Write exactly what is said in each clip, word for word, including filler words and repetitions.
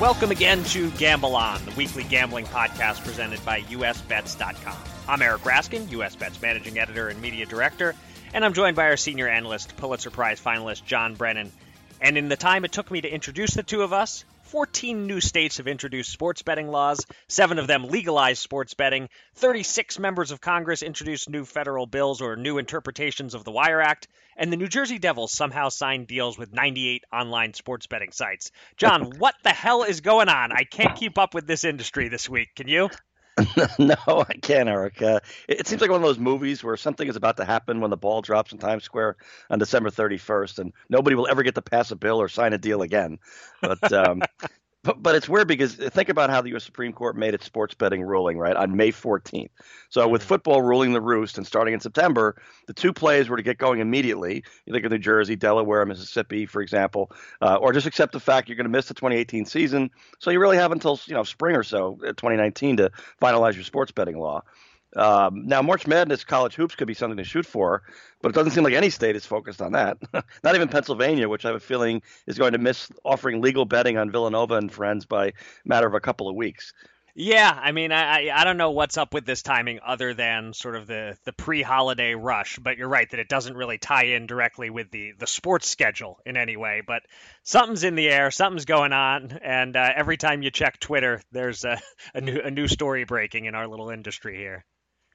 Welcome again to Gamble On, the weekly gambling podcast presented by U S Bets dot com. I'm Eric Raskin, U S Bets Managing Editor and Media Director, and I'm joined by our senior analyst, Pulitzer Prize finalist John Brennan. And in the time it took me to introduce the two of us, fourteen new states have introduced sports betting laws, seven of them legalized sports betting, thirty-six members of Congress introduced new federal bills or new interpretations of the Wire Act, and the New Jersey Devils somehow signed deals with ninety-eight online sports betting sites. John, what the hell is going on? I can't keep up with this industry this week. Can you? No, I can't, Eric. Uh, it seems like one of those movies where something is about to happen when the ball drops in Times Square on December thirty-first, and nobody will ever get to pass a bill or sign a deal again. But um, but, but it's weird because think about how the U S Supreme Court made its sports betting ruling, right, on May fourteenth. So with football ruling the roost and starting in September, the two plays were to get going immediately. You think of New Jersey, Delaware, Mississippi, for example, uh, or just accept the fact you're going to miss the twenty eighteen season. So you really have until, you know, spring or so, twenty nineteen, to finalize your sports betting law. Um, now, March Madness college hoops could be something to shoot for, but it doesn't seem like any state is focused on that. Not even Pennsylvania, which I have a feeling is going to miss offering legal betting on Villanova and friends by a matter of a couple of weeks. Yeah, I mean, I I don't know what's up with this timing other than sort of the, the pre-holiday rush, but you're right that it doesn't really tie in directly with the, the sports schedule in any way, but something's in the air, something's going on, and uh, every time you check Twitter, there's a, a, new, a new story breaking in our little industry here.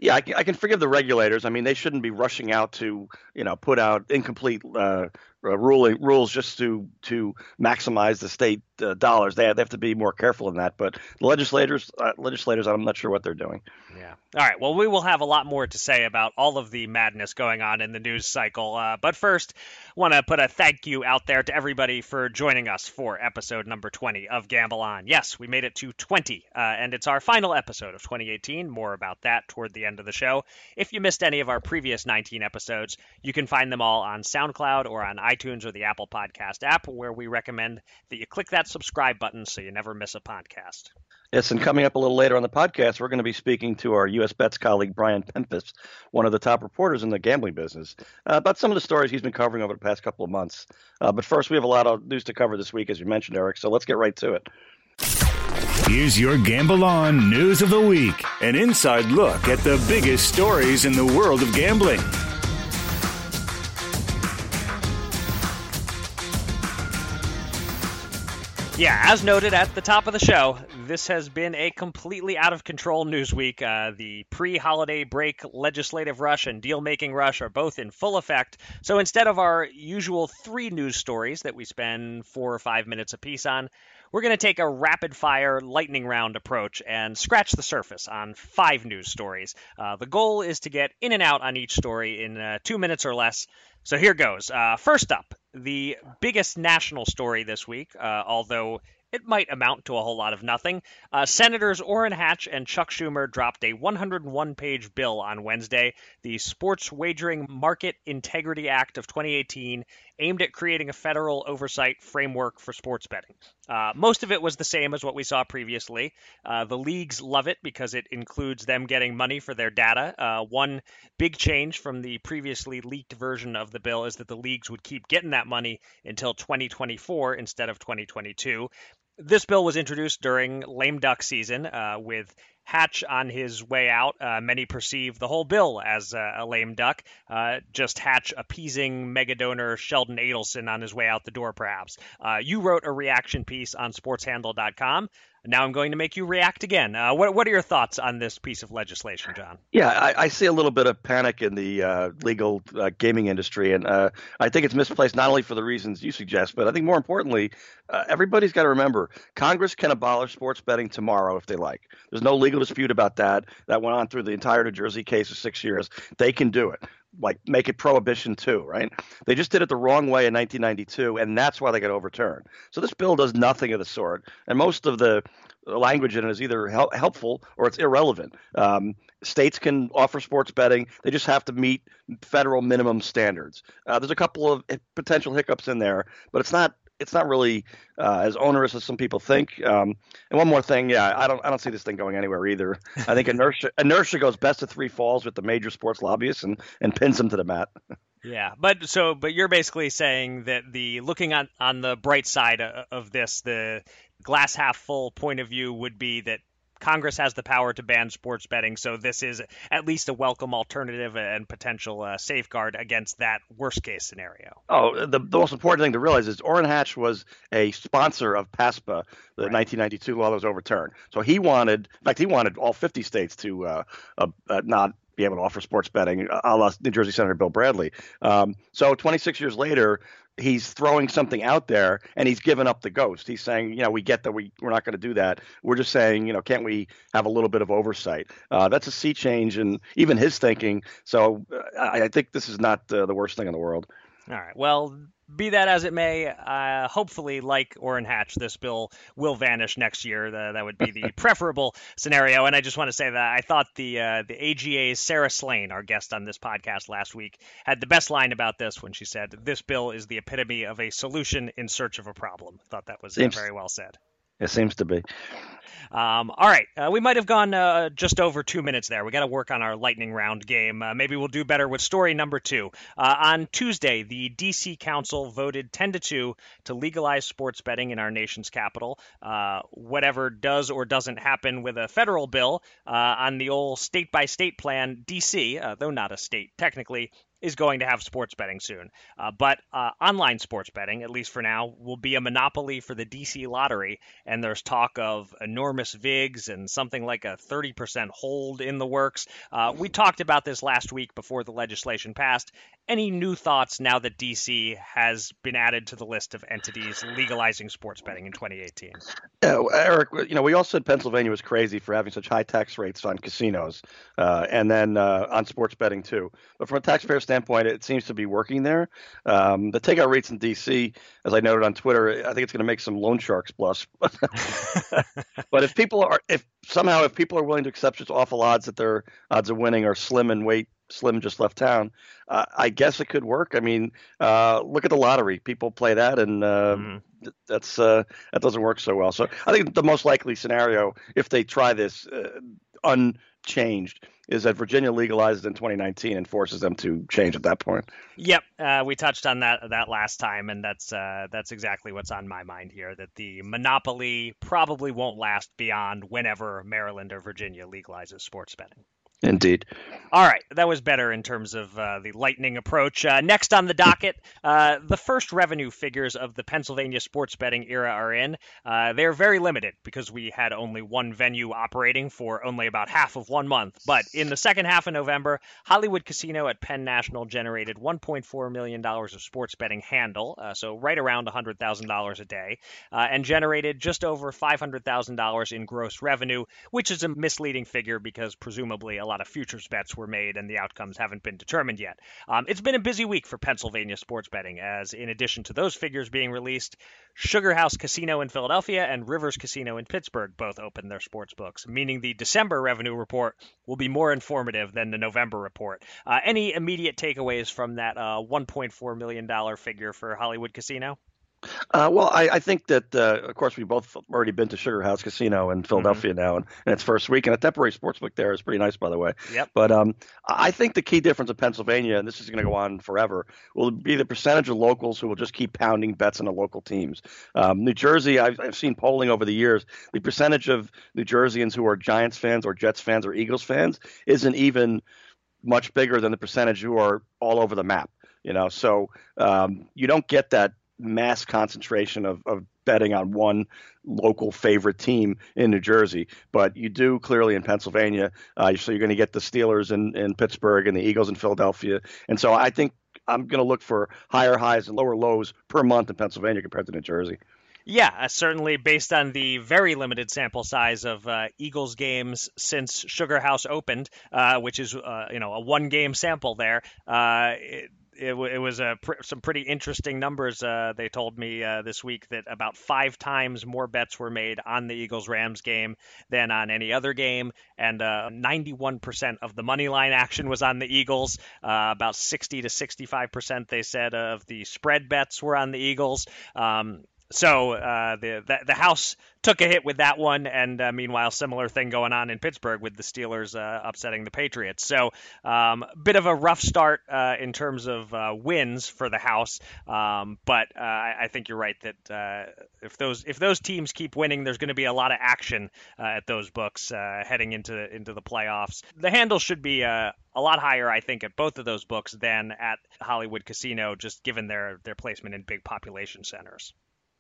Yeah, I, I can forgive the regulators. I mean, they shouldn't be rushing out to, you know, put out incomplete uh, ruling rules just to to maximize the state uh, dollars. They have, they have to be more careful in that. But the legislators, uh, legislators, I'm not sure what they're doing. Yeah. All right. Well, we will have a lot more to say about all of the madness going on in the news cycle. Uh, but first, I want to put a thank you out there to everybody for joining us for episode number twenty of Gamble On. Yes, we made it to twenty, uh, and it's our final episode of twenty eighteen. More about that toward the end of the show. If you missed any of our previous nineteen episodes, you can find them all on SoundCloud or on iTunes or the Apple Podcast app, where we recommend that you click that subscribe button so you never miss a podcast. Yes, and coming up a little later on the podcast, we're going to be speaking to our U S Bets colleague, Brian Pempis, one of the top reporters in the gambling business, uh, about some of the stories he's been covering over the past couple of months. Uh, but first, we have a lot of news to cover this week, as you mentioned, Eric, so let's get right to it. Here's your Gamble On News of the Week, an inside look at the biggest stories in the world of gambling. Yeah, as noted at the top of the show, this has been a completely out-of-control news week. Uh, the pre-holiday break legislative rush and deal-making rush are both in full effect. So instead of our usual three news stories that we spend four or five minutes apiece on, we're going to take a rapid-fire, lightning-round approach and scratch the surface on five news stories. Uh, the goal is to get in and out on each story in uh, two minutes or less. So here goes. Uh, first up, the biggest national story this week, uh, although it might amount to a whole lot of nothing. Uh, Senators Orrin Hatch and Chuck Schumer dropped a one hundred one page bill on Wednesday. The Sports Wagering Market Integrity Act of twenty eighteen aimed at creating a federal oversight framework for sports betting. Uh, most of it was the same as what we saw previously. Uh, the leagues love it because it includes them getting money for their data. Uh, one big change from the previously leaked version of the bill is that the leagues would keep getting that money until twenty twenty-four instead of twenty twenty-two. This bill was introduced during lame duck season, uh, with Hatch on his way out. Uh, many perceive the whole bill as uh, a lame duck, uh, just Hatch appeasing mega donor Sheldon Adelson on his way out the door, perhaps. Uh, you wrote a reaction piece on sports handle dot com. Now I'm going to make you react again. Uh, what, what are your thoughts on this piece of legislation, John? Yeah, I, I see a little bit of panic in the uh, legal uh, gaming industry, and uh, I think it's misplaced not only for the reasons you suggest, but I think more importantly, uh, everybody's got to remember Congress can abolish sports betting tomorrow if they like. There's no legal dispute about that. That went on through the entire New Jersey case of six years. They can do it. Like make it prohibition too, right? They just did it the wrong way in nineteen ninety-two, and that's why they got overturned. So this bill does nothing of the sort, and most of the language in it is either hel- helpful or it's irrelevant. Um, states can offer sports betting. They just have to meet federal minimum standards. Uh, there's a couple of potential hiccups in there, but it's not It's not really uh, as onerous as some people think. Um, and one more thing, yeah, I don't I don't see this thing going anywhere either. I think inertia inertia goes best of three falls with the major sports lobbyists and, and pins them to the mat. Yeah, but so but you're basically saying that the looking on, on the bright side of this, the glass half full point of view would be that Congress has the power to ban sports betting, so this is at least a welcome alternative and potential uh, safeguard against that worst-case scenario. Oh, the, the most important thing to realize is Orrin Hatch was a sponsor of PASPA, the right. nineteen ninety-two law that was overturned. So he wanted – in fact, he wanted all fifty states to uh, uh, uh, not – be able to offer sports betting, a la New Jersey Senator Bill Bradley. Um, so twenty-six years later, he's throwing something out there, and he's given up the ghost. He's saying, you know, we get that we, we're not going to do that. We're just saying, you know, can't we have a little bit of oversight? Uh, that's a sea change in even his thinking. So uh, I, I think this is not uh, the worst thing in the world. All right. Well, be that as it may, uh, hopefully, like Orrin Hatch, this bill will vanish next year. The, that would be the preferable scenario. And I just want to say that I thought the uh, the A G A's Sarah Slane, our guest on this podcast last week, had the best line about this when she said, "This bill is the epitome of a solution in search of a problem." I thought that was uh, very well said. It seems to be. Um, all right. Uh, we might have gone uh, just over two minutes there. We got to work on our lightning round game. Uh, maybe we'll do better with story number two. Uh, on Tuesday, the D C Council voted ten to two to legalize sports betting in our nation's capital. Uh, whatever does or doesn't happen with a federal bill uh, on the old state-by-state plan, D C, uh, though not a state technically, is going to have sports betting soon. Uh, but uh, online sports betting, at least for now, will be a monopoly for the D C lottery. And there's talk of enormous V I Gs and something like a thirty percent hold in the works. Uh, we talked about this last week before the legislation passed. Any new thoughts now that D C has been added to the list of entities legalizing sports betting in twenty eighteen? Uh, Eric, you know, we all said Pennsylvania was crazy for having such high tax rates on casinos uh, and then uh, on sports betting, too. But from a taxpayer standpoint, it seems to be working there. Um, the takeout rates in D C, as I noted on Twitter, I think it's going to make some loan sharks blush. But if people are if somehow if people are willing to accept such awful odds that their odds of winning are slim and weight. Slim just left town. Uh, I guess it could work. I mean, uh, look at the lottery. People play that, and uh, mm. th- that's uh, that doesn't work so well. So I think the most likely scenario, if they try this uh, unchanged, is that Virginia legalizes in twenty nineteen and forces them to change at that point. Yep. Uh, we touched on that that last time, and that's uh, that's exactly what's on my mind here, that the monopoly probably won't last beyond whenever Maryland or Virginia legalizes sports betting. Indeed. All right. That was better in terms of uh, the lightning approach. Uh, next on the docket, uh, the first revenue figures of the Pennsylvania sports betting era are in. Uh, they're very limited because we had only one venue operating for only about half of one month. But in the second half of November, Hollywood Casino at Penn National generated one point four million dollars of sports betting handle, uh, so right around one hundred thousand dollars a day, uh, and generated just over five hundred thousand dollars in gross revenue, which is a misleading figure because presumably a lot of futures bets were made and the outcomes haven't been determined yet. Um, it's been a busy week for Pennsylvania sports betting, as in addition to those figures being released, Sugarhouse Casino in Philadelphia and Rivers Casino in Pittsburgh both opened their sports books, meaning the December revenue report will be more informative than the November report. Uh, any immediate takeaways from that uh, one point four million dollars figure for Hollywood Casino? Uh, well, I, I think that, uh, of course, we've both already been to Sugarhouse Casino in Philadelphia mm-hmm. now in, in its first week. And a temporary sportsbook there is pretty nice, by the way. Yep. But um, I think the key difference of Pennsylvania, and this is going to go on forever, will be the percentage of locals who will just keep pounding bets on the local teams. Um, New Jersey, I've, I've seen polling over the years, the percentage of New Jerseyans who are Giants fans or Jets fans or Eagles fans isn't even much bigger than the percentage who are all over the map. You know, so um, you don't get that mass concentration of, of betting on one local favorite team in New Jersey, but you do clearly in Pennsylvania. Uh, so you're going to get the Steelers in, in Pittsburgh and the Eagles in Philadelphia. And so I think I'm going to look for higher highs and lower lows per month in Pennsylvania compared to New Jersey. Yeah, certainly based on the very limited sample size of uh, Eagles games since Sugarhouse opened, uh, which is, uh, you know, a one game sample there. Uh, it, It, it was a, some pretty interesting numbers. Uh, they told me uh, this week that about five times more bets were made on the Eagles-Rams game than on any other game. And uh, ninety-one percent of the money line action was on the Eagles. Uh, about sixty to sixty-five percent, they said, of the spread bets were on the Eagles. Um, so uh, the, the the house took a hit with that one. And uh, meanwhile, similar thing going on in Pittsburgh with the Steelers uh, upsetting the Patriots. So a um, bit of a rough start uh, in terms of uh, wins for the house. Um, but uh, I think you're right that uh, if those if those teams keep winning, there's going to be a lot of action uh, at those books uh, heading into into the playoffs. The handle should be uh, a lot higher, I think, at both of those books than at Hollywood Casino, just given their their placement in big population centers.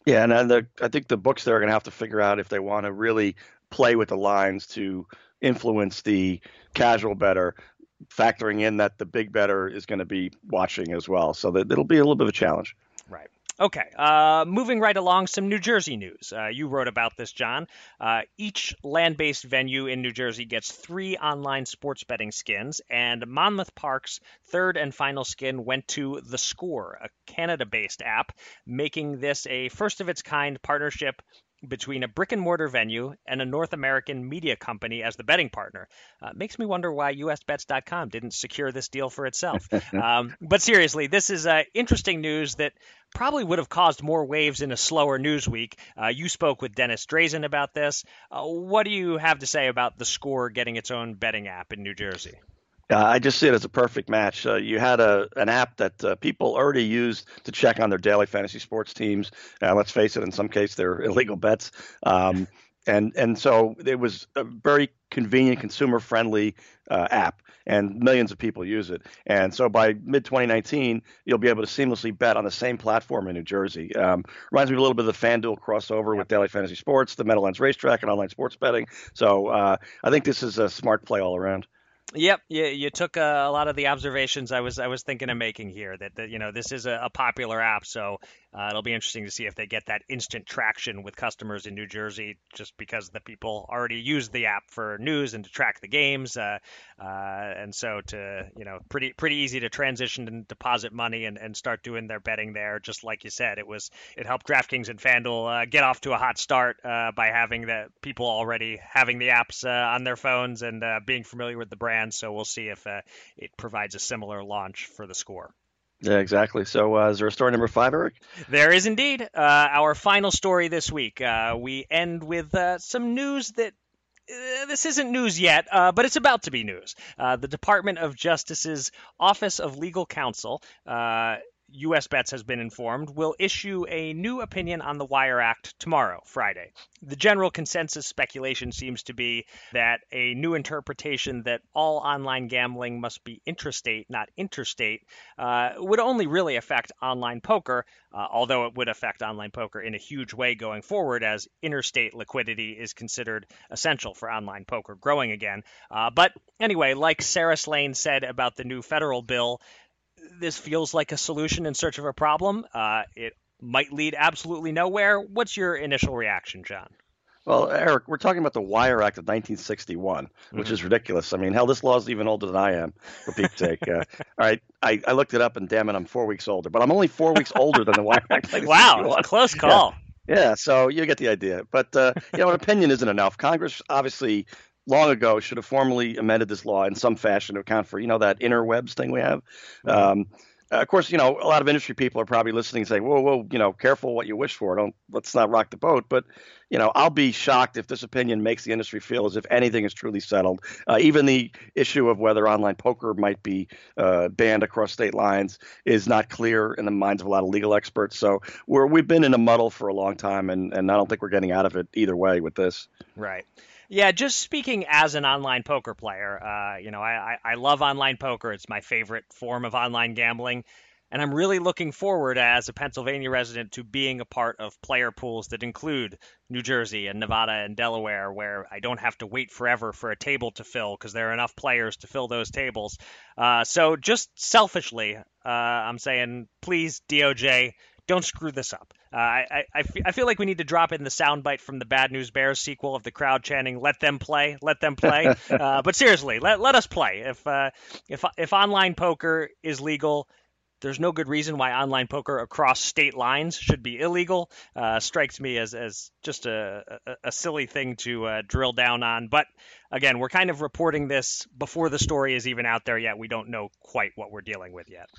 Yeah, and the, I think the books there are going to have to figure out if they want to really play with the lines to influence the casual bettor, factoring in that the big bettor is going to be watching as well. So that it'll be a little bit of a challenge. Right. Okay, uh, moving right along, some New Jersey news. Uh, you wrote about this, John. Uh, each land-based venue in New Jersey gets three online sports betting skins, and Monmouth Park's third and final skin went to The Score, a Canada-based app, making this a first-of-its-kind partnership between a brick-and-mortar venue and a North American media company as the betting partner. Uh, makes me wonder why U S Bets dot com didn't secure this deal for itself. um, but seriously, this is uh, interesting news that probably would have caused more waves in a slower news week. Uh, you spoke with Dennis Drazen about this. Uh, what do you have to say about The Score getting its own betting app in New Jersey? Uh, I just see it as a perfect match. Uh, you had a an app that uh, people already used to check on their daily fantasy sports teams. Uh, let's face it, in some cases, they're illegal bets. Um, and and so it was a very convenient, consumer-friendly uh, app, and millions of people use it. And so by mid twenty nineteen, you'll be able to seamlessly bet on the same platform in New Jersey. Um, reminds me a little bit of the FanDuel crossover with Daily Fantasy Sports, the Meadowlands Racetrack, and online sports betting. So uh, I think this is a smart play all around. Yep, you, you took a, a lot of the observations I was I was thinking of making here. That, that you know, this is a, a popular app, so uh, it'll be interesting to see if they get that instant traction with customers in New Jersey, just because the people already use the app for news and to track the games, uh, uh, and so to you know, pretty pretty easy to transition and deposit money and, and start doing their betting there. Just like you said, it was it helped DraftKings and FanDuel uh, get off to a hot start uh, by having the people already having the apps uh, on their phones and uh, being familiar with the brand. And so we'll see if uh, it provides a similar launch for The Score. Yeah, exactly. So uh, is there a story number five, Eric? There is indeed. Uh, our final story this week. Uh, we end with uh, some news that this isn't news yet, uh, but it's about to be news. Uh, the Department of Justice's Office of Legal Counsel, uh, U S Bets has been informed, will issue a new opinion on the Wire Act tomorrow, Friday. The general consensus speculation seems to be that a new interpretation that all online gambling must be intrastate, not interstate, uh, would only really affect online poker, uh, although it would affect online poker in a huge way going forward, as interstate liquidity is considered essential for online poker growing again. Uh, but anyway, like Sarah Slane said about the new federal bill, this feels like a solution in search of a problem. Uh, it might lead absolutely nowhere. What's your initial reaction, John? Well, Eric, we're talking about the Wire Act of nineteen sixty-one, mm-hmm. which is ridiculous. I mean, hell, this law is even older than I am, for Pete's sake. Uh, all right, I, I looked it up, and damn it, I'm four weeks older. But I'm only four weeks older than the Wire Act. Wow, close call. Yeah. yeah, so you get the idea. But, uh, you know, an opinion isn't enough. Congress obviously long ago should have formally amended this law in some fashion to account for, you know, that interwebs thing we have. Mm-hmm. Um Uh, of course, you know, a lot of industry people are probably listening and saying, whoa, whoa, you know, careful what you wish for. Don't let's not rock the boat. But, you know, I'll be shocked if this opinion makes the industry feel as if anything is truly settled. Uh, even the issue of whether online poker might be uh, banned across state lines is not clear in the minds of a lot of legal experts. So we're, we've been in a muddle for a long time, and, and I don't think we're getting out of it either way with this. Right. Yeah, just speaking as an online poker player, uh, you know, I, I love online poker. It's my favorite form of online gambling. And I'm really looking forward as a Pennsylvania resident to being a part of player pools that include New Jersey and Nevada and Delaware, where I don't have to wait forever for a table to fill because there are enough players to fill those tables. Uh, so just selfishly, uh, I'm saying, please, D O J, don't screw this up. Uh, I, I, I feel like we need to drop in the soundbite from the Bad News Bears sequel of the crowd chanting, let them play, let them play. uh, but seriously, let let us play. If uh, if if online poker is legal, there's no good reason why online poker across state lines should be illegal. Uh, strikes me as, as just a, a, a silly thing to uh, drill down on. But again, we're kind of reporting this before the story is even out there yet. We don't know quite what we're dealing with yet.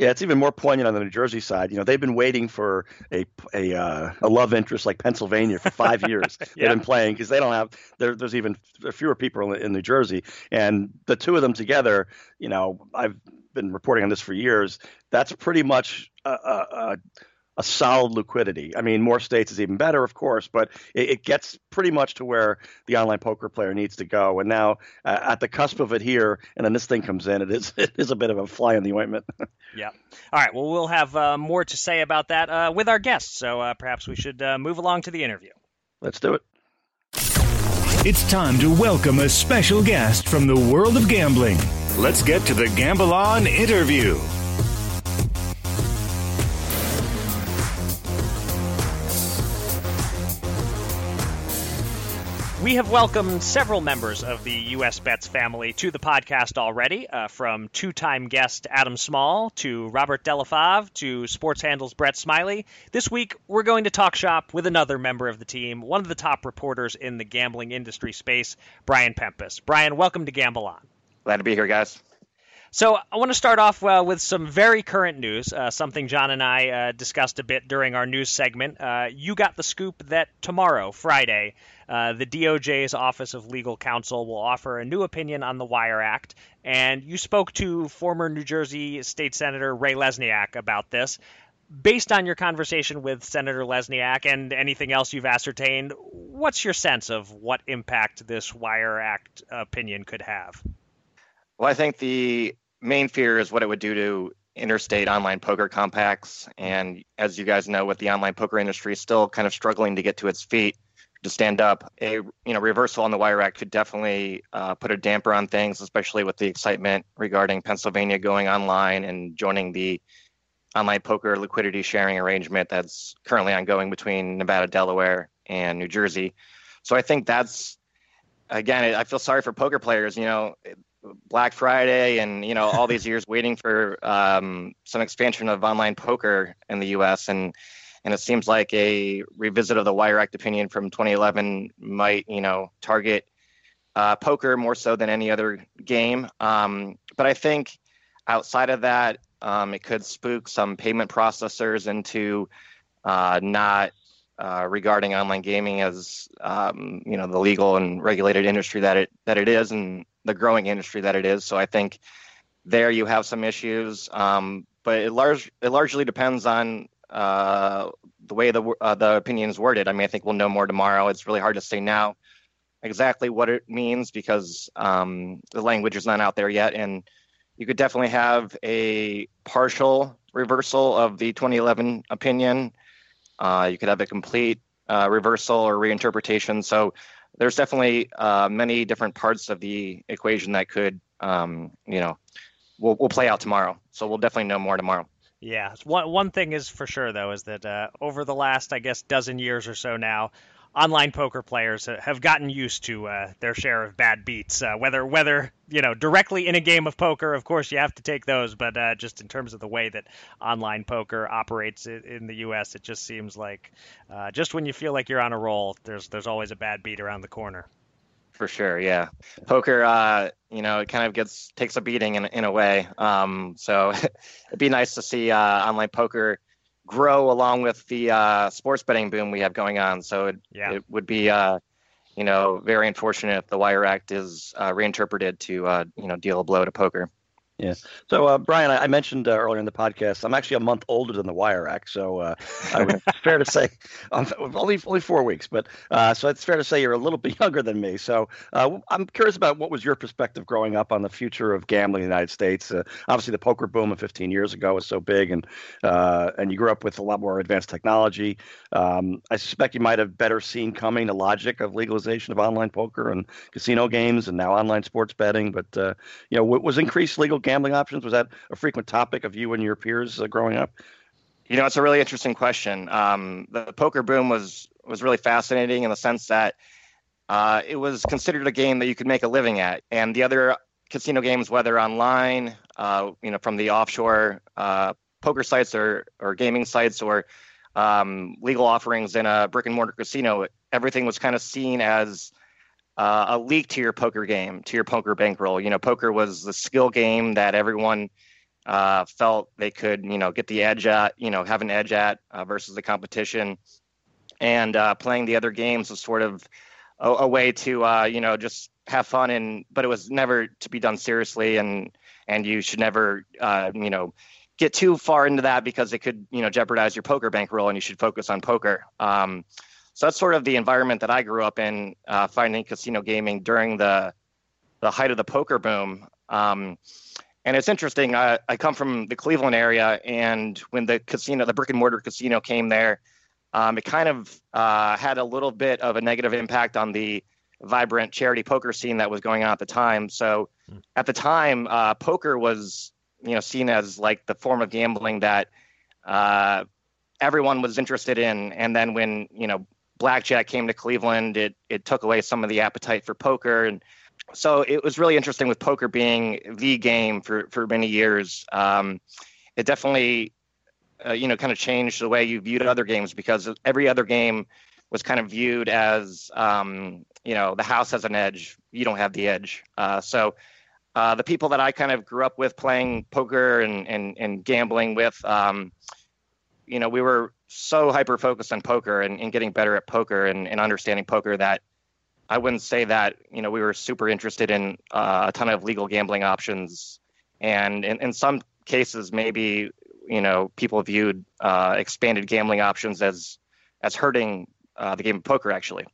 Yeah, it's even more poignant on the New Jersey side. You know, they've been waiting for a a, uh, a love interest like Pennsylvania for five years. yeah. They've been playing because they don't have there, – there's even fewer people in New Jersey. And the two of them together, you know, I've been reporting on this for years. That's pretty much a, a, a solid liquidity. I mean, more states is even better, of course, but it, it gets pretty much to where the online poker player needs to go. And now uh, at the cusp of it here, and then this thing comes in, it is it is a bit of a fly in the ointment. Yeah. All right. Well, we'll have uh, more to say about that uh, with our guests. So uh, perhaps we should uh, move along to the interview. Let's do it. It's time to welcome a special guest from the world of gambling. Let's get to the Gamble On interview. We have welcomed several members of the U S Bets family to the podcast already, uh, from two-time guest Adam Small to Robert Delavov to Sports Handle's Brett Smiley. This week, we're going to talk shop with another member of the team, one of the top reporters in the gambling industry space, Brian Pempis. Brian, welcome to Gamble On. Glad to be here, guys. So I want to start off uh, with some very current news, uh, something John and I uh, discussed a bit during our news segment. Uh, you got the scoop that tomorrow, Friday, uh, the D O J's Office of Legal Counsel will offer a new opinion on the Wire Act. And you spoke to former New Jersey State Senator Ray Lesniak about this. Based on your conversation with Senator Lesniak and anything else you've ascertained, what's your sense of what impact this Wire Act opinion could have? Well, I think the main fear is what it would do to interstate online poker compacts. And as you guys know, with the online poker industry still kind of struggling to get to its feet, to stand up, a you know reversal on the Wire Act could definitely uh, put a damper on things, especially with the excitement regarding Pennsylvania going online and joining the online poker liquidity sharing arrangement that's currently ongoing between Nevada, Delaware, and New Jersey. So I think that's, again, I feel sorry for poker players, you know, Black Friday and, you know, all these years waiting for um, some expansion of online poker in the U S And and it seems like a revisit of the Wire Act opinion from twenty eleven might, you know, target uh, poker more so than any other game. Um, but I think outside of that, um, it could spook some payment processors into uh, not uh, regarding online gaming as, um, you know, the legal and regulated industry that it that it is. And the growing industry that it is. So I think there you have some issues, um, but it, large, it largely depends on uh, the way the uh, the opinion is worded. I mean, I think we'll know more tomorrow. It's really hard to say now exactly what it means because um, the language is not out there yet. And you could definitely have a partial reversal of the twenty eleven opinion. Uh, you could have a complete uh, reversal or reinterpretation. So there's definitely uh, many different parts of the equation that could, um, you know, will will play out tomorrow. So we'll definitely know more tomorrow. Yeah. One, one thing is for sure, though, is that uh, over the last, I guess, dozen years or so now, online poker players have gotten used to uh, their share of bad beats, uh, whether whether you know directly in a game of poker. Of course, you have to take those, but uh, just in terms of the way that online poker operates in the U S, it just seems like uh, just when you feel like you're on a roll, there's there's always a bad beat around the corner. For sure, yeah. Poker, uh, you know, it kind of gets takes a beating in in a way. Um, so it'd be nice to see uh, online poker grow along with the uh, sports betting boom we have going on. So it, yeah. it would be, uh, you know, very unfortunate if the Wire Act is uh, reinterpreted to, uh, you know, deal a blow to poker. Yeah. So, uh, Brian, I, I mentioned uh, earlier in the podcast, I'm actually a month older than the Wire Act. So uh, I would, it's fair to say um, only only four weeks. But uh, so it's fair to say you're a little bit younger than me. So uh, I'm curious about what was your perspective growing up on the future of gambling in the United States. Uh, obviously, the poker boom of fifteen years ago was so big and uh, and you grew up with a lot more advanced technology. Um, I suspect you might have better seen coming the logic of legalization of online poker and casino games and now online sports betting. But, uh, you know, what was increased legal gambling options? Was that a frequent topic of you and your peers uh, growing up? You know, it's a really interesting question. Um, the poker boom was was really fascinating in the sense that uh, it was considered a game that you could make a living at, and the other casino games, whether online, uh, you know, from the offshore uh, poker sites or or gaming sites or um, legal offerings in a brick and mortar casino, everything was kind of seen as Uh, a leak to your poker game, to your poker bankroll. You know, poker was the skill game that everyone uh, felt they could, you know, get the edge at, you know, have an edge at uh, versus the competition. And uh, playing the other games was sort of a, a way to, uh, you know, just have fun. And but it was never to be done seriously. And and you should never, uh, you know, get too far into that because it could, you know, jeopardize your poker bankroll. And you should focus on poker. Um, So that's sort of the environment that I grew up in, uh, finding casino gaming during the the height of the poker boom. Um, and it's interesting. I, I come from the Cleveland area, and when the casino, the brick and mortar casino came there, um, it kind of uh, had a little bit of a negative impact on the vibrant charity poker scene that was going on at the time. So at the time, uh, poker was, you know, seen as like the form of gambling that uh, everyone was interested in. And then when, you know, blackjack came to Cleveland, it it took away some of the appetite for poker. And so it was really interesting with poker being the game for, for many years. Um, it definitely, uh, you know, kind of changed the way you viewed other games because every other game was kind of viewed as, um, you know, the house has an edge. You don't have the edge. Uh, so uh, the people that I kind of grew up with playing poker and, and, and gambling with, um, you know, we were so hyper focused on poker and, and getting better at poker and, and understanding poker that I wouldn't say that, you know, we were super interested in uh, a ton of legal gambling options. And in, in some cases, maybe, you know, people viewed uh, expanded gambling options as as hurting uh, the game of poker, actually.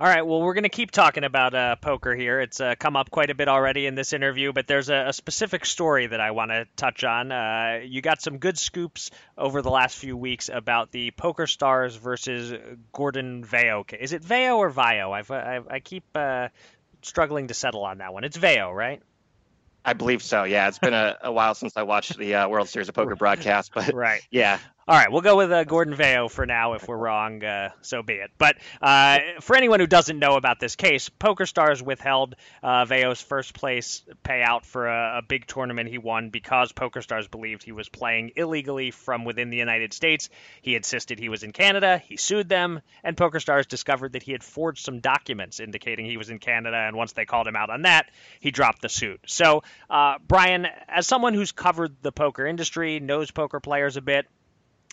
All right, well, we're going to keep talking about uh, poker here. It's uh, come up quite a bit already in this interview, but there's a, a specific story that I want to touch on. Uh, you got some good scoops over the last few weeks about the PokerStars versus Gordon Vayo. Is it Vayo or Vayo? I've, I've, I keep uh, struggling to settle on that one. It's Vayo, right? I believe so, yeah. It's been a, a while since I watched the uh, World Series of Poker broadcast, but right. yeah. All right, we'll go with uh, Gordon Vayo for now. If we're wrong, uh, so be it. But uh, for anyone who doesn't know about this case, PokerStars withheld uh, Vayo's first place payout for a, a big tournament he won because PokerStars believed he was playing illegally from within the United States. He insisted he was in Canada. He sued them, and PokerStars discovered that he had forged some documents indicating he was in Canada, and once they called him out on that, he dropped the suit. So, uh, Brian, as someone who's covered the poker industry, knows poker players a bit,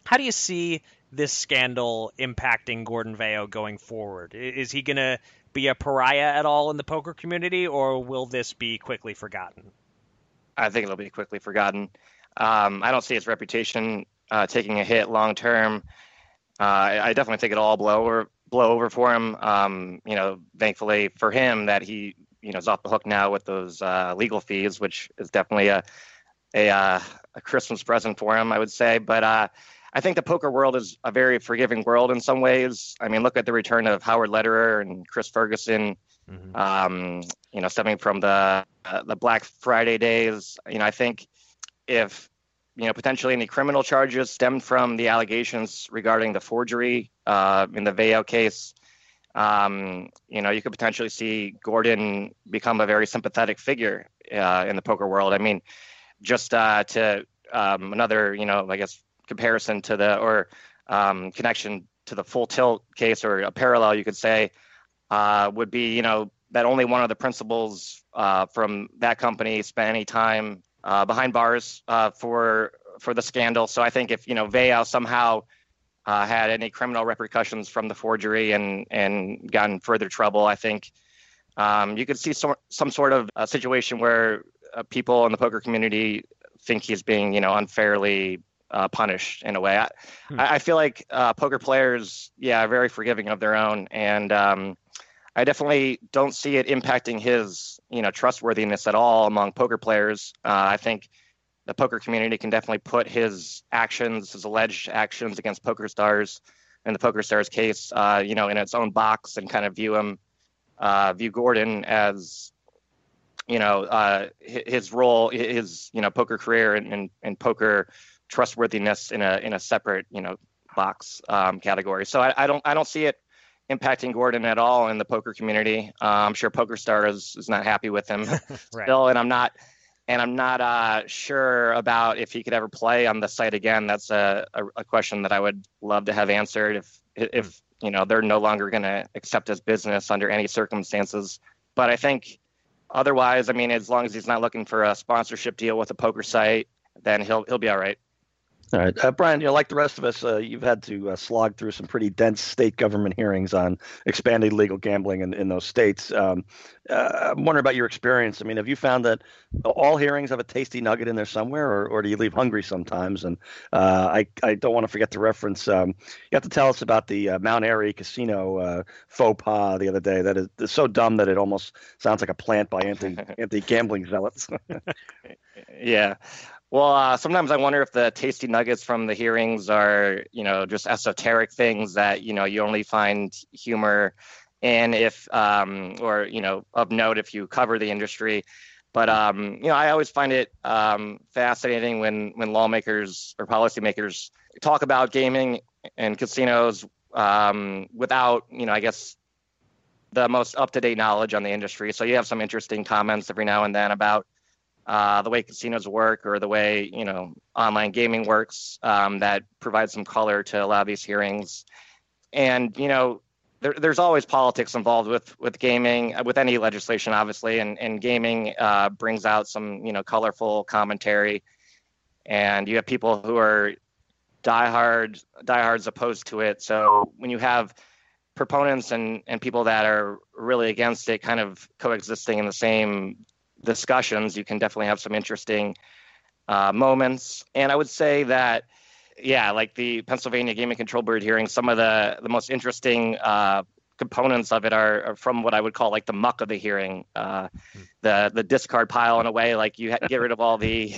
how do you see this scandal impacting Gordon Vayo going forward? Is he going to be a pariah at all in the poker community, or will this be quickly forgotten? I think it'll be quickly forgotten. Um, I don't see his reputation uh, taking a hit long term. Uh, I, I definitely think it'll all blow over, blow over for him. Um, you know, thankfully for him that he you know is off the hook now with those uh, legal fees, which is definitely a a, uh, a Christmas present for him, I would say. But uh, I think the poker world is a very forgiving world in some ways. I mean, look at the return of Howard Lederer and Chris Ferguson, mm-hmm. um, you know, stemming from the uh, the Black Friday days. You know, I think if, you know, potentially any criminal charges stemmed from the allegations regarding the forgery uh, in the Vayo case, Um, you know, you could potentially see Gordon become a very sympathetic figure uh, in the poker world. I mean, just uh, to um, another, you know, I guess comparison to the or um, connection to the Full Tilt case, or a parallel you could say, uh, would be, you know, that only one of the principals uh, from that company spent any time uh, behind bars uh, for for the scandal. So I think if, you know, Vayo somehow Uh, had any criminal repercussions from the forgery and and gotten further trouble, I think um, you could see some some sort of a situation where uh, people in the poker community think he's being, you know, unfairly uh, punished in a way. I, hmm. I feel like uh, poker players, yeah, are very forgiving of their own, and um, I definitely don't see it impacting his, you know, trustworthiness at all among poker players. Uh, I think the poker community can definitely put his actions, his alleged actions against PokerStars in the PokerStars case, uh, you know, in its own box, and kind of view him, uh, view Gordon as, you know, uh, his role, his, you know, poker career and, and, and poker trustworthiness in a in a separate, you know, box um, category. So I, I don't I don't see it impacting Gordon at all in the poker community. Uh, I'm sure PokerStars is not happy with him right. still, and I'm not. And I'm not uh, sure about if he could ever play on the site again. That's a, a, a question that I would love to have answered if, if you know, they're no longer going to accept his business under any circumstances. But I think otherwise, I mean, as long as he's not looking for a sponsorship deal with a poker site, then he'll he'll be all right. All right. Uh, Brian, you know, like the rest of us, uh, you've had to uh, slog through some pretty dense state government hearings on expanded legal gambling in, in those states. Um, uh, I'm wondering about your experience. I mean, have you found that all hearings have a tasty nugget in there somewhere, or, or do you leave hungry sometimes? And uh, I, I don't want to forget to reference, um, you have to tell us about the uh, Mount Airy Casino uh, faux pas the other day. That is it's so dumb that it almost sounds like a plant by anti, anti-gambling zealots. Yeah. Well, uh, sometimes I wonder if the tasty nuggets from the hearings are, you know, just esoteric things that, you know, you only find humor in if, um, or, you know, of note if you cover the industry. But, um, you know, I always find it um, fascinating when, when lawmakers or policymakers talk about gaming and casinos um, without, you know, I guess the most up-to-date knowledge on the industry. So you have some interesting comments every now and then about Uh, the way casinos work, or the way, you know, online gaming works, um, that provides some color to allow these hearings. And, you know, there, there's always politics involved with, with gaming, with any legislation, obviously, and, and gaming uh, brings out some, you know, colorful commentary. And you have people who are diehard, diehards opposed to it. So when you have proponents and, and people that are really against it kind of coexisting in the same discussions, you can definitely have some interesting uh, moments. And I would say that, yeah, like the Pennsylvania Gaming Control Board hearing, some of the, the most interesting uh, components of it are, are from what I would call like the muck of the hearing, uh, the the discard pile in a way. Like you get rid of all the,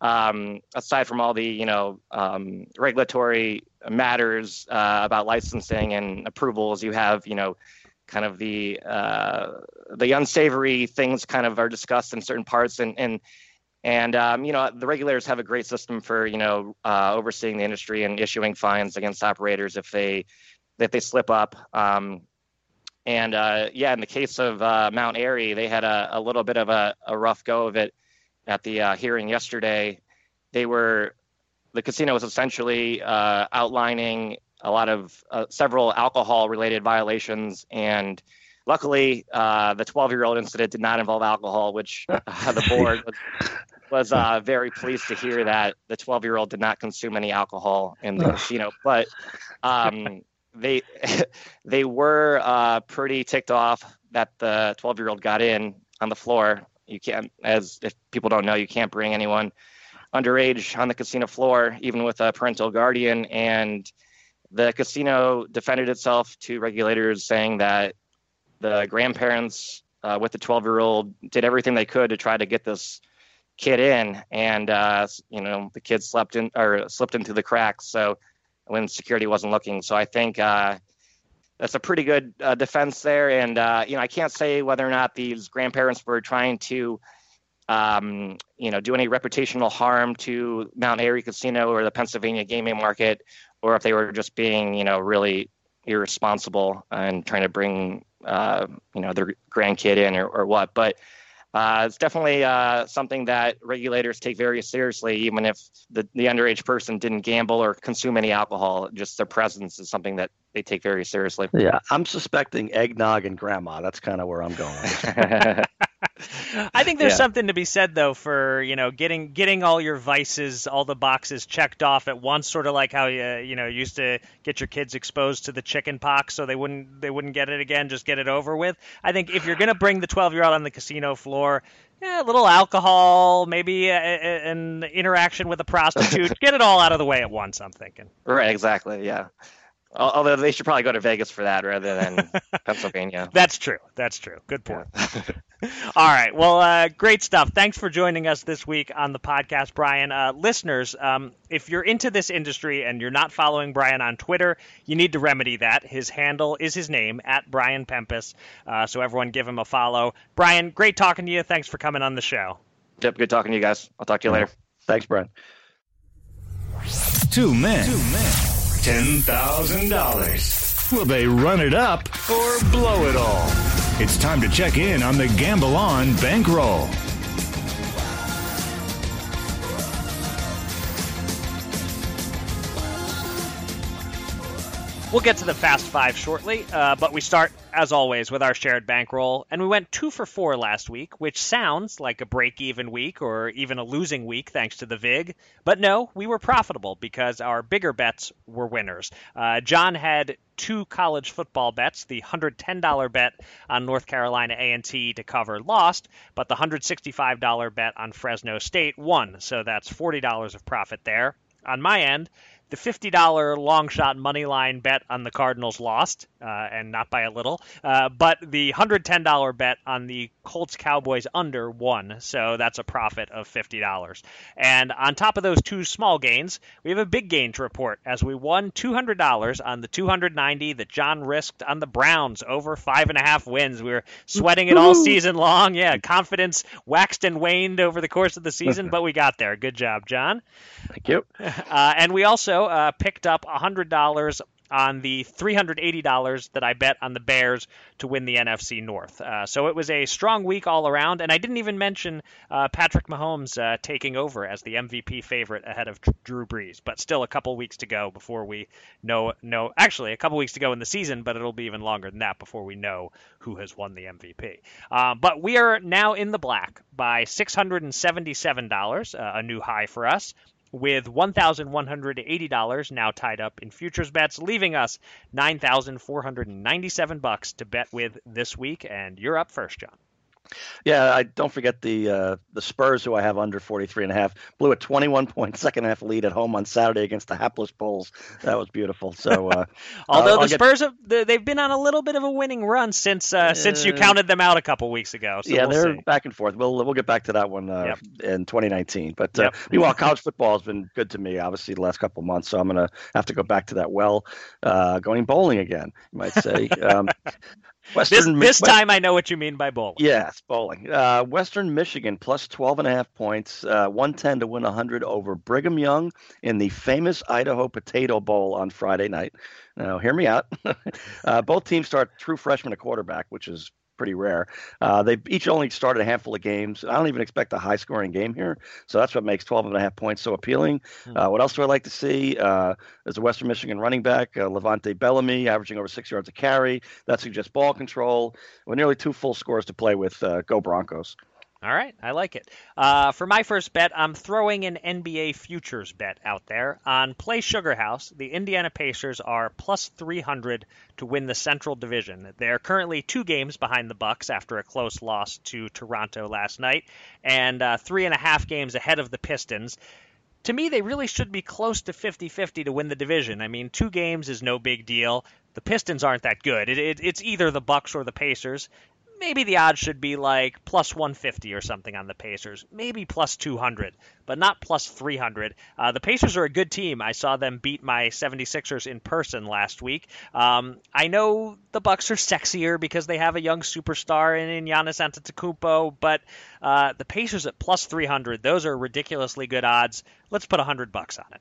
um, aside from all the, you know, um, regulatory matters uh, about licensing and approvals, you have, you know, kind of the uh, the unsavory things kind of are discussed in certain parts, and and and um, you know, the regulators have a great system for, you know, uh, overseeing the industry and issuing fines against operators if they if they slip up. Um, and uh, yeah, in the case of uh, Mount Airy, they had a, a little bit of a, a rough go of it at the uh, hearing yesterday. They were the casino was essentially uh, outlining a lot of uh, several alcohol related violations. And luckily, uh, the twelve year old incident did not involve alcohol, which uh, the board was, was uh, very pleased to hear that the twelve year old did not consume any alcohol in the casino. But um, they they were uh, pretty ticked off that the twelve year old got in on the floor. You can't, as if people don't know, you can't bring anyone underage on the casino floor, even with a parental guardian. And the casino defended itself to regulators, saying that the grandparents uh, with the twelve-year-old did everything they could to try to get this kid in, and uh, you know, the kid slept in or slipped into the cracks. So when security wasn't looking, so I think uh, that's a pretty good uh, defense there. And uh, you know, I can't say whether or not these grandparents were trying to, um, you know, do any reputational harm to Mount Airy Casino or the Pennsylvania gaming market, or if they were just being, you know, really irresponsible and trying to bring uh, you know their grandkid in or, or what. But uh, it's definitely uh, something that regulators take very seriously, even if the, the underage person didn't gamble or consume any alcohol. Just their presence is something that they take very seriously. Yeah, I'm suspecting eggnog and grandma. That's kind of where I'm going. I think there's yeah. something to be said, though, for, you know, getting getting all your vices, all the boxes checked off at once, sort of like how you you know used to get your kids exposed to the chicken pox so they wouldn't they wouldn't get it again, just get it over with. I think if you're going to bring the twelve-year-old on the casino floor, yeah, a little alcohol, maybe a, a, an interaction with a prostitute, get it all out of the way at once, I'm thinking. Right, exactly, yeah. Although they should probably go to Vegas for that rather than Pennsylvania. That's true. That's true. Good point. Yeah. All right. Well, uh, great stuff. Thanks for joining us this week on the podcast, Brian. Uh, listeners, um, if you're into this industry and you're not following Brian on Twitter, you need to remedy that. His handle is his name, at Brian Pempis. Uh, so everyone give him a follow. Brian, great talking to you. Thanks for coming on the show. Yep. Good talking to you guys. I'll talk to you later. Thanks, Brian. Two men. Two men. ten thousand dollars. Will they run it up or blow it all? It's time to check in on the Gamble On Bankroll. We'll get to the Fast Five shortly, uh, but we start, as always, with our shared bankroll. And we went two for four last week, which sounds like a break-even week or even a losing week thanks to the vig. But no, we were profitable because our bigger bets were winners. Uh, John had two college football bets. The one hundred ten dollars bet on North Carolina A and T to cover lost, but the one hundred sixty-five dollars bet on Fresno State won. So that's forty dollars of profit there. On my end, the fifty dollars long shot money line bet on the Cardinals lost, uh, and not by a little, uh, but the one hundred ten dollars bet on the Colts Cowboys under won, so that's a profit of fifty dollars. And on top of those two small gains, we have a big gain to report as we won two hundred dollars on the two hundred ninety dollars that John risked on the Browns over five and a half wins. We were sweating it all season long. Yeah, confidence waxed and waned over the course of the season, but we got there. Good job, John. Thank you. Uh, and we also Uh, picked up one hundred dollars on the three hundred eighty dollars that I bet on the Bears to win the N F C North. Uh, so it was a strong week all around, and I didn't even mention uh, Patrick Mahomes uh, taking over as the M V P favorite ahead of Drew Brees, but still a couple weeks to go before we know, know actually a couple weeks to go in the season, but it'll be even longer than that before we know who has won the M V P. Uh, but we are now in the black by six hundred seventy-seven dollars, uh, a new high for us, with one thousand one hundred eighty dollars now tied up in futures bets, leaving us nine thousand four hundred ninety-seven dollars to bet with this week. And you're up first, John. Yeah, I don't forget the uh, the Spurs, who I have under forty-three and a half, blew a twenty-one point second half lead at home on Saturday against the hapless Bulls. That was beautiful. So, uh, although uh, the Spurs get... have, they've been on a little bit of a winning run since uh, uh, since you counted them out a couple weeks ago. So yeah, we'll they're see. Back and forth. We'll we'll get back to that one uh, yep. in twenty nineteen. But uh, yep. meanwhile, college football has been good to me, obviously, the last couple of months. So I'm gonna have to go back to that well, uh, going bowling again, you might say. Um, Western, this this Mi- time I know what you mean by bowling. Yes, bowling. Uh, Western Michigan plus twelve and a half points, uh, one ten to win one hundred over Brigham Young in the famous Idaho Potato Bowl on Friday night. Now, hear me out. uh, both teams start true freshman at quarterback, which is pretty rare. Uh, they each only started a handful of games. I don't even expect a high-scoring game here, so that's what makes twelve and a half points so appealing. Uh, what else do I like to see? Uh, there's a Western Michigan running back, uh, Levante Bellamy, averaging over six yards a carry. That suggests ball control. With nearly two full scores to play with, uh, go Broncos. All right. I like it. Uh, for my first bet, I'm throwing an N B A futures bet out there. On Play Sugarhouse, the Indiana Pacers are plus three hundred to win the Central Division. They're currently two games behind the Bucks after a close loss to Toronto last night, and uh, three and a half games ahead of the Pistons. To me, they really should be close to fifty-fifty to win the division. I mean, two games is no big deal. The Pistons aren't that good. It, it, it's either the Bucks or the Pacers. Maybe the odds should be like plus one fifty or something on the Pacers, maybe plus two hundred, but not plus three hundred. Uh, the Pacers are a good team. I saw them beat my 76ers in person last week. Um, I know the Bucks are sexier because they have a young superstar in, in Giannis Antetokounmpo, but uh, the Pacers at plus three hundred, those are ridiculously good odds. Let's put one hundred bucks on it.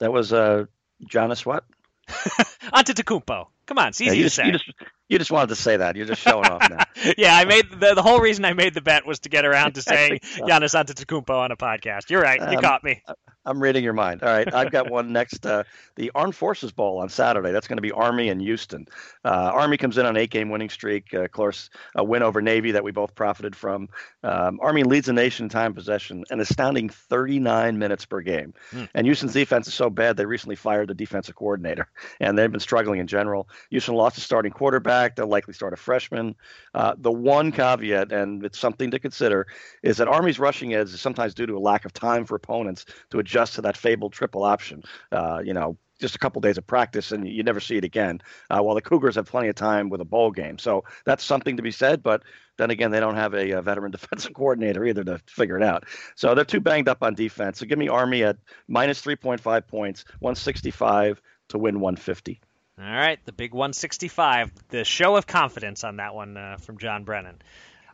That was uh, Giannis what? Antetokounmpo. Come on, it's easy yeah, you to just, say. You just, you just wanted to say that. You're just showing off now. Yeah, I made the, the whole reason I made the bet was to get around to saying so. Giannis Antetokounmpo on a podcast. You're right. You um, caught me. I'm reading your mind. All right, I've got one next. Uh, the Armed Forces Bowl on Saturday. That's going to be Army and Houston. Uh, Army comes in on an eight-game winning streak. Uh, of course, a win over Navy that we both profited from. Um, Army leads the nation in time possession, an astounding thirty-nine minutes per game. Hmm. And Houston's defense is so bad they recently fired the defensive coordinator, and they've been struggling in general. Houston lost a starting quarterback. They'll likely start a freshman. Uh, the one caveat, and it's something to consider, is that Army's rushing edge is sometimes due to a lack of time for opponents to adjust Adjust to that fabled triple option. Uh, you know, just a couple days of practice and you never see it again. Uh, while the Cougars have plenty of time with a bowl game, so that's something to be said. But then again, they don't have a, a veteran defensive coordinator either to figure it out. So they're too banged up on defense. So give me Army at minus three point five points, one sixty-five to win one fifty. All right, the big one sixty-five. The show of confidence on that one uh, from John Brennan.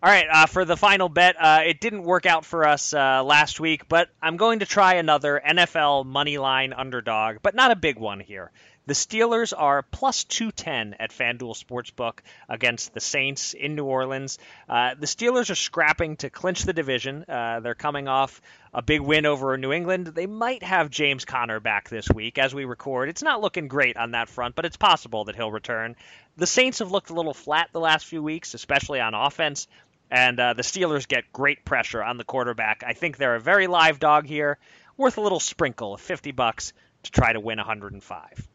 All right, uh, for the final bet, uh, it didn't work out for us uh, last week, but I'm going to try another N F L moneyline underdog, but not a big one here. The Steelers are plus two ten at FanDuel Sportsbook against the Saints in New Orleans. Uh, the Steelers are scrapping to clinch the division. Uh, they're coming off a big win over New England. They might have James Conner back this week as we record. It's not looking great on that front, but it's possible that he'll return. The Saints have looked a little flat the last few weeks, especially on offense. And uh, the Steelers get great pressure on the quarterback. I think they're a very live dog here, worth a little sprinkle of fifty bucks to try to win one hundred five.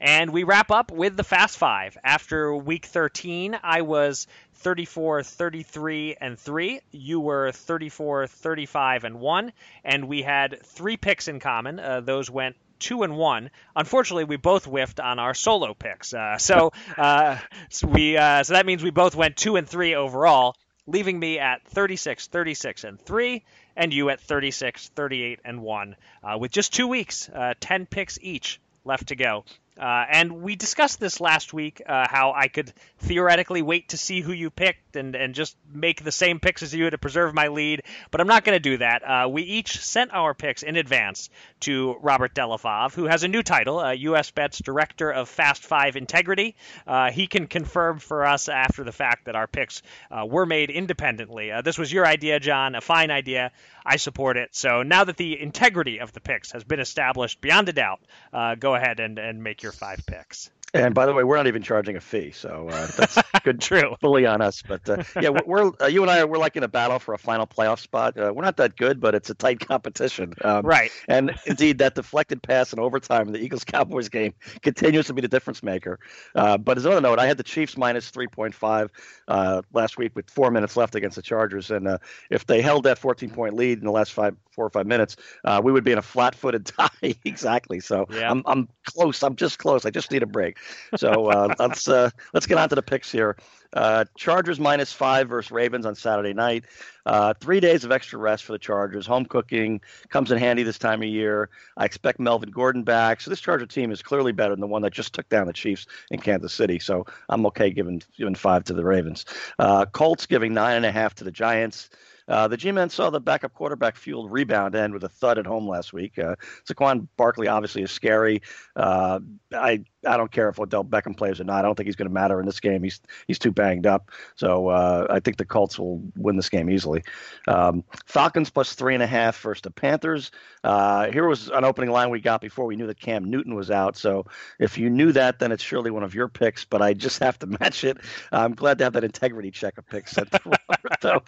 And we wrap up with the Fast Five. After week thirteen, I was thirty-four, thirty-three, and three. You were thirty-four, thirty-five, and one. And we had three picks in common. Uh, those went two and one. Unfortunately, we both whiffed on our solo picks. Uh, so, uh, so we uh, so that means we both went two and three overall, leaving me at thirty-six, thirty-six, and three, and you at thirty-six, thirty-eight, and one, uh, with just two weeks, uh, ten picks each left to go. Uh, and we discussed this last week, uh, how I could theoretically wait to see who you picked and, and just make the same picks as you to preserve my lead. But I'm not going to do that. Uh, we each sent our picks in advance to Robert Delavov, who has a new title, uh, U S Bets Director of Fast Five Integrity. Uh, he can confirm for us after the fact that our picks uh, were made independently. Uh, this was your idea, John, a fine idea. I support it. So now that the integrity of the picks has been established beyond a doubt, uh, go ahead and, and make your five picks. And by the way, we're not even charging a fee, so uh, that's good. True, fully on us. But uh, yeah, we're uh, you and I are we're like in a battle for a final playoff spot. Uh, we're not that good, but it's a tight competition, um, right? And indeed, that deflected pass in overtime in the Eagles Cowboys game continues to be the difference maker. Uh, but as another note, I had the Chiefs minus three point five uh, last week with four minutes left against the Chargers, and uh, if they held that fourteen point lead in the last five, four or five minutes, uh, we would be in a flat-footed tie. Exactly. So yeah. I'm I'm close. I'm just close. I just need a break. So uh, let's uh, let's get on to the picks here. Uh, Chargers minus five versus Ravens on Saturday night. Uh, three days of extra rest for the Chargers. Home cooking comes in handy this time of year. I expect Melvin Gordon back. So this Charger team is clearly better than the one that just took down the Chiefs in Kansas City. So I'm okay giving, giving five to the Ravens. Uh, Colts giving nine and a half to the Giants. Uh, the G-men saw the backup quarterback-fueled rebound end with a thud at home last week. Uh, Saquon Barkley obviously is scary. Uh, I I don't care if Odell Beckham plays or not. I don't think he's going to matter in this game. He's he's too banged up. So uh, I think the Colts will win this game easily. Um, Falcons plus three and a half versus the Panthers. Uh, here was an opening line we got before we knew that Cam Newton was out. So if you knew that, then it's surely one of your picks. But I just have to match it. I'm glad to have that integrity check of picks sent to Robert, though.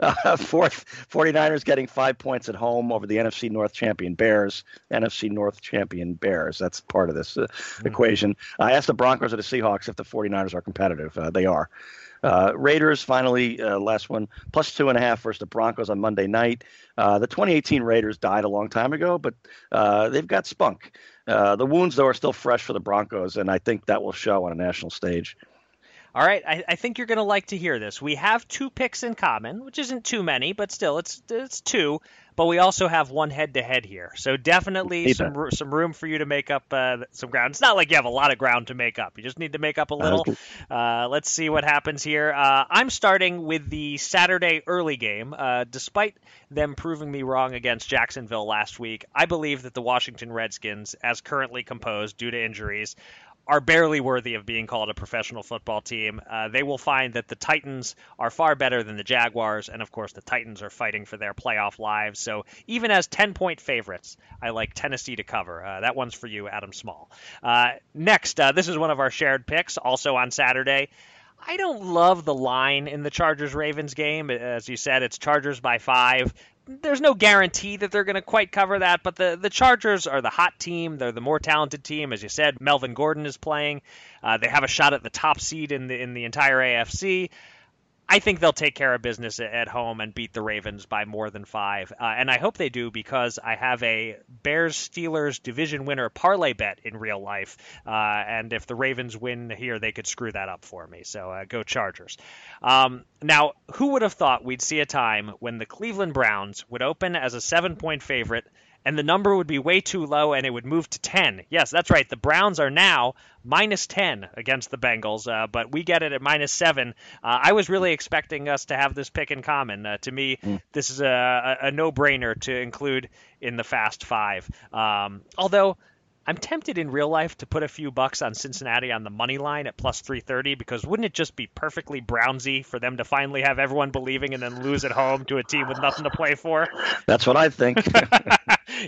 Uh, Fourth, 49ers getting five points at home over the N F C North champion Bears. N F C North champion Bears. That's part of this uh, mm-hmm. equation. I asked the Broncos or the Seahawks if the 49ers are competitive. Uh, they are. Uh, Raiders, finally, uh, last one, plus two and a half versus the Broncos on Monday night. Uh, the twenty eighteen Raiders died a long time ago, but uh, they've got spunk. Uh, the wounds, though, are still fresh for the Broncos, and I think that will show on a national stage. All right, I, I think you're going to like to hear this. We have two picks in common, which isn't too many, but still, it's it's two. But we also have one head-to-head here, so definitely some r- some room for you to make up uh, some ground. It's not like you have a lot of ground to make up. You just need to make up a little. Uh, let's see what happens here. Uh, I'm starting with the Saturday early game. Uh, despite them proving me wrong against Jacksonville last week, I believe that the Washington Redskins, as currently composed due to injuries, are barely worthy of being called a professional football team. Uh, they will find that the Titans are far better than the Jaguars, and of course the Titans are fighting for their playoff lives. So even as ten-point favorites, I like Tennessee to cover. Uh, that one's for you, Adam Small. Uh, next, uh, this is one of our shared picks, also on Saturday. I don't love the line in the Chargers-Ravens game. As you said, it's Chargers by five. There's no guarantee that they're going to quite cover that, but the, the Chargers are the hot team. They're the more talented team. As you said, Melvin Gordon is playing. Uh, they have a shot at the top seed in the in the entire A F C. I think they'll take care of business at home and beat the Ravens by more than five. Uh, and I hope they do, because I have a Bears-Steelers division winner parlay bet in real life. Uh, and if the Ravens win here, they could screw that up for me. So uh, go Chargers. Um, now, who would have thought we'd see a time when the Cleveland Browns would open as a seven-point favorite and the number would be way too low, and it would move to ten. Yes, that's right. The Browns are now minus ten against the Bengals, uh, but we get it at minus seven. Uh, I was really expecting us to have this pick in common. Uh, to me, mm. this is a, a no-brainer to include in the Fast Five. Um, although I'm tempted in real life to put a few bucks on Cincinnati on the money line at plus three thirty, because wouldn't it just be perfectly Brownsy for them to finally have everyone believing and then lose at home to a team with nothing to play for? That's what I think.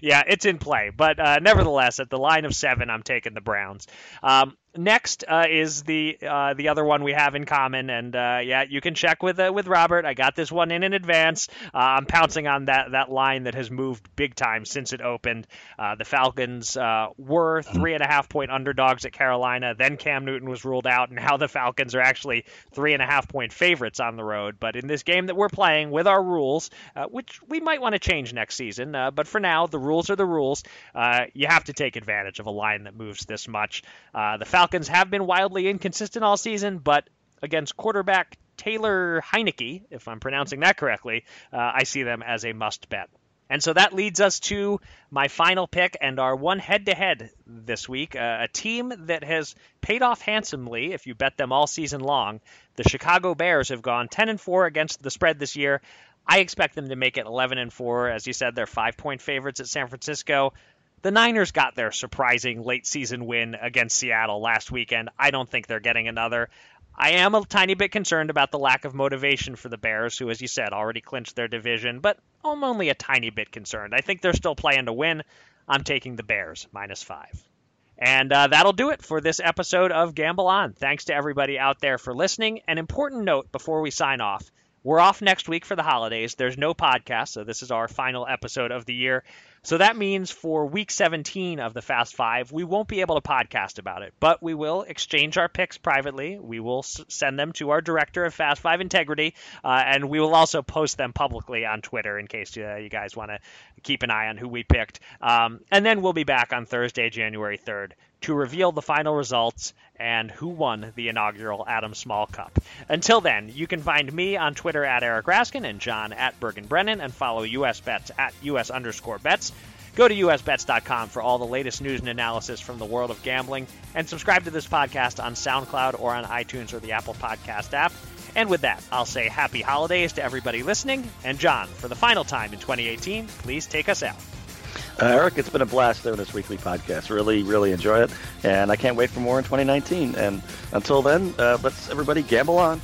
Yeah, it's in play. But uh, nevertheless, at the line of seven, I'm taking the Browns. Um, next uh, is the uh, the other one we have in common. And uh, yeah, you can check with uh, with Robert. I got this one in in advance. Uh, I'm pouncing on that, that line that has moved big time since it opened. Uh, the Falcons uh, were three and a half point underdogs at Carolina. Then Cam Newton was ruled out. And now the Falcons are actually three and a half point favorites on the road. But in this game that we're playing with our rules, uh, which we might want to change next season. Uh, but for now, the rules are the rules. Uh, you have to take advantage of a line that moves this much. Uh, the Falcons have been wildly inconsistent all season, but against quarterback Taylor Heineke, if I'm pronouncing that correctly, uh, I see them as a must bet. And so that leads us to my final pick and our one head-to-head this week, uh, a team that has paid off handsomely if you bet them all season long. The Chicago Bears have gone ten and four against the spread this year. I expect them to make it eleven and four. As you said, they're five-point favorites at San Francisco. The Niners got their surprising late-season win against Seattle last weekend. I don't think they're getting another. I am a tiny bit concerned about the lack of motivation for the Bears, who, as you said, already clinched their division, but I'm only a tiny bit concerned. I think they're still playing to win. I'm taking the Bears, minus five. And uh, that'll do it for this episode of Gamble On. Thanks to everybody out there for listening. An important note before we sign off. We're off next week for the holidays. There's no podcast, so this is our final episode of the year. So that means for week seventeen of the Fast Five, we won't be able to podcast about it, but we will exchange our picks privately. We will s- send them to our director of Fast Five Integrity, uh, and we will also post them publicly on Twitter in case uh, you guys want to keep an eye on who we picked. Um, and then we'll be back on Thursday, January third, to reveal the final results and who won the inaugural Adam Small Cup. Until then, you can find me on Twitter at Eric Raskin and John at Bergen Brennan, and follow U S Bets at U S underscore bets. Go to U S Bets dot com for all the latest news and analysis from the world of gambling, and subscribe to this podcast on SoundCloud or on iTunes or the Apple Podcast app. And with that, I'll say happy holidays to everybody listening. And John, for the final time in twenty eighteen, please take us out. Uh, Eric, it's been a blast doing this weekly podcast. Really, really enjoy it. And I can't wait for more in twenty nineteen. And until then, uh, let's everybody gamble on.